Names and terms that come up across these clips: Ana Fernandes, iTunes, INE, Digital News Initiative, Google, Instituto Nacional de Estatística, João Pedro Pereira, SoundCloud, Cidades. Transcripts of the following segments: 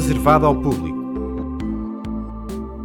Reservado ao público.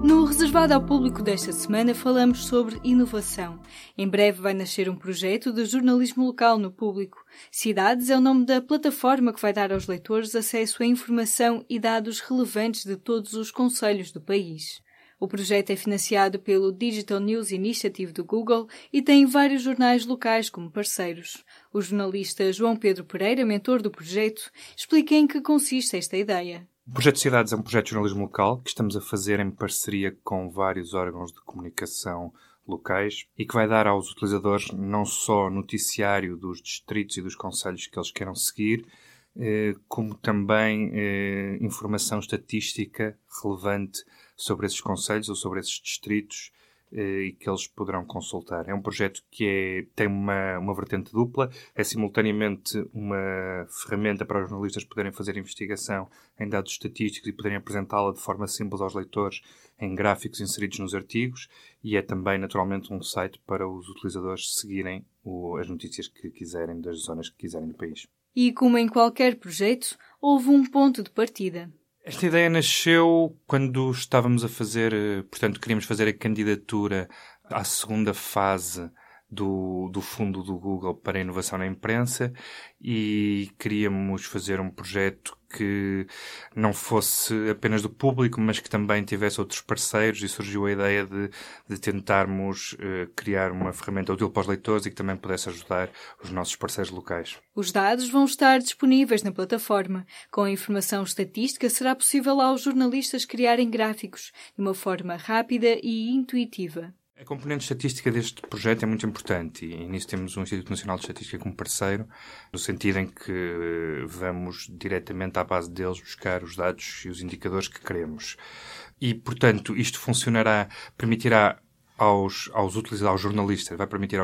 No Reservado ao Público desta semana falamos sobre inovação. Em breve vai nascer um projeto de jornalismo local no Público. Cidades é o nome da plataforma que vai dar aos leitores acesso à informação e dados relevantes de todos os concelhos do país. O projeto é financiado pelo Digital News Initiative do Google e tem vários jornais locais como parceiros. O jornalista João Pedro Pereira, mentor do projeto, explica em que consiste esta ideia. O projeto Cidades é um projeto de jornalismo local que estamos a fazer em parceria com vários órgãos de comunicação locais e que vai dar aos utilizadores não só noticiário dos distritos e dos concelhos que eles queiram seguir, como também informação estatística relevante sobre esses concelhos ou sobre esses distritos e que eles poderão consultar. É um projeto que tem uma vertente dupla, é simultaneamente uma ferramenta para os jornalistas poderem fazer investigação em dados estatísticos e poderem apresentá-la de forma simples aos leitores em gráficos inseridos nos artigos e é também naturalmente um site para os utilizadores seguirem as notícias que quiserem, das zonas que quiserem do país. E como em qualquer projeto, houve um ponto de partida. Esta ideia nasceu quando estávamos a fazer, portanto, queríamos fazer a candidatura à segunda fase do fundo do Google para a inovação na imprensa e queríamos fazer um projeto que não fosse apenas do público, mas que também tivesse outros parceiros e surgiu a ideia de tentarmos criar uma ferramenta útil para os leitores e que também pudesse ajudar os nossos parceiros locais. Os dados vão estar disponíveis na plataforma. Com a informação estatística será possível aos jornalistas criarem gráficos de uma forma rápida e intuitiva. A componente estatística deste projeto é muito importante e nisso temos o Instituto Nacional de Estatística como parceiro, no sentido em que vamos diretamente à base deles buscar os dados e os indicadores que queremos. E, portanto, isto permitirá aos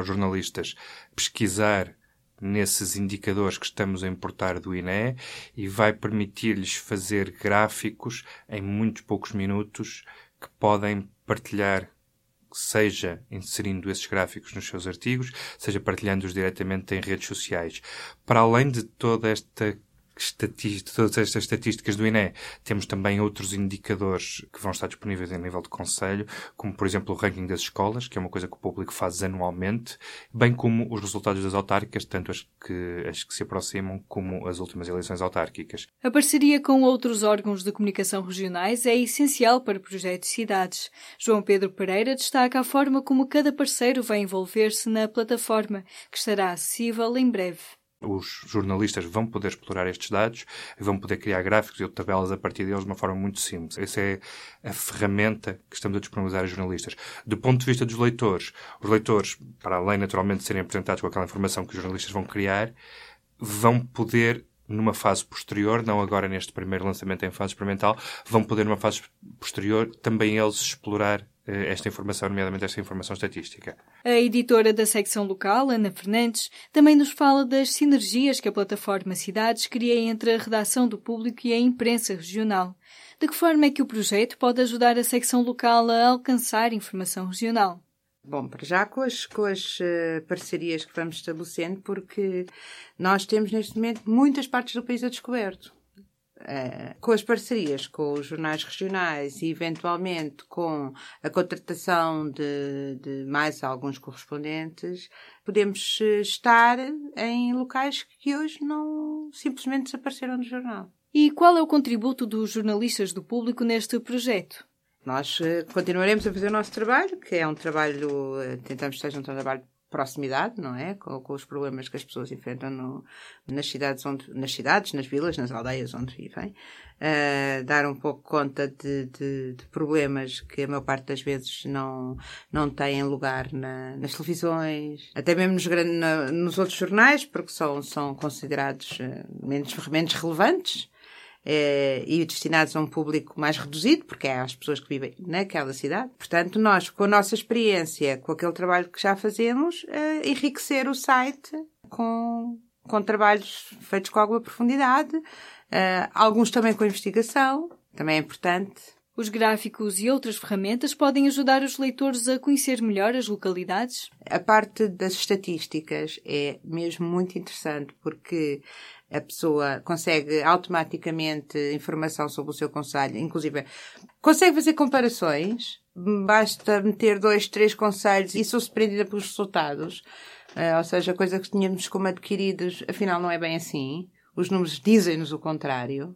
jornalistas pesquisar nesses indicadores que estamos a importar do INE e vai permitir-lhes fazer gráficos em muito poucos minutos que podem partilhar, seja inserindo esses gráficos nos seus artigos, seja partilhando-os diretamente em redes sociais. Para além de todas estas estatísticas do INE, temos também outros indicadores que vão estar disponíveis a nível de concelho, como, por exemplo, o ranking das escolas, que é uma coisa que o público faz anualmente, bem como os resultados das autárquicas, tanto as que se aproximam como as últimas eleições autárquicas. A parceria com outros órgãos de comunicação regionais é essencial para o projeto Cidades. João Pedro Pereira destaca a forma como cada parceiro vai envolver-se na plataforma, que estará acessível em breve. Os jornalistas vão poder explorar estes dados e vão poder criar gráficos e tabelas a partir deles de uma forma muito simples. Essa é a ferramenta que estamos a disponibilizar aos jornalistas. Do ponto de vista dos leitores, os leitores, para além naturalmente de serem apresentados com aquela informação que os jornalistas vão criar, vão poder, numa fase posterior, não agora neste primeiro lançamento em fase experimental, também eles explorar esta informação, nomeadamente esta informação estatística. A editora da secção local, Ana Fernandes, também nos fala das sinergias que a plataforma Cidades cria entre a redação do Público e a imprensa regional. De que forma é que o projeto pode ajudar a secção local a alcançar informação regional? Bom, para já com as parcerias que vamos estabelecendo, porque nós temos neste momento muitas partes do país a descoberto. Com as parcerias com os jornais regionais e eventualmente com a contratação de mais alguns correspondentes, podemos estar em locais que hoje não simplesmente desapareceram do jornal. E qual é o contributo dos jornalistas do Público neste projeto? Nós continuaremos a fazer o nosso trabalho, que é um trabalho, tentamos que seja um trabalho proximidade, não é? Com os problemas que as pessoas enfrentam nas cidades, nas vilas, nas aldeias onde vivem. Dar um pouco conta de problemas que a maior parte das vezes não têm lugar nas televisões, até mesmo nos outros jornais, porque são considerados menos relevantes. E destinados a um público mais reduzido, porque é às pessoas que vivem naquela cidade. Portanto, nós, com a nossa experiência, com aquele trabalho que já fazemos, enriquecer o site com trabalhos feitos com alguma profundidade, alguns também com investigação, também é importante. Os gráficos e outras ferramentas podem ajudar os leitores a conhecer melhor as localidades? A parte das estatísticas é mesmo muito interessante, porque a pessoa consegue automaticamente informação sobre o seu concelho, inclusive consegue fazer comparações, basta meter 2, 3 concelhos e sou surpreendida pelos resultados. Ou seja, coisa que tínhamos como adquiridos, afinal não é bem assim. Os números dizem-nos o contrário.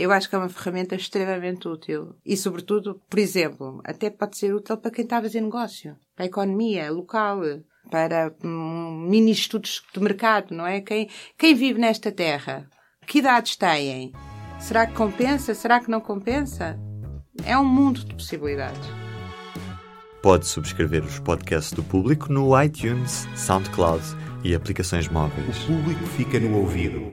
Eu acho que é uma ferramenta extremamente útil. E, sobretudo, por exemplo, até pode ser útil para quem está a fazer negócio, para a economia local, para mini estudos de mercado, não é? Quem vive nesta terra? Que idades têm? Será que compensa? Será que não compensa? É um mundo de possibilidades. Pode subscrever os podcasts do Público no iTunes, SoundCloud e aplicações móveis. O Público fica no ouvido.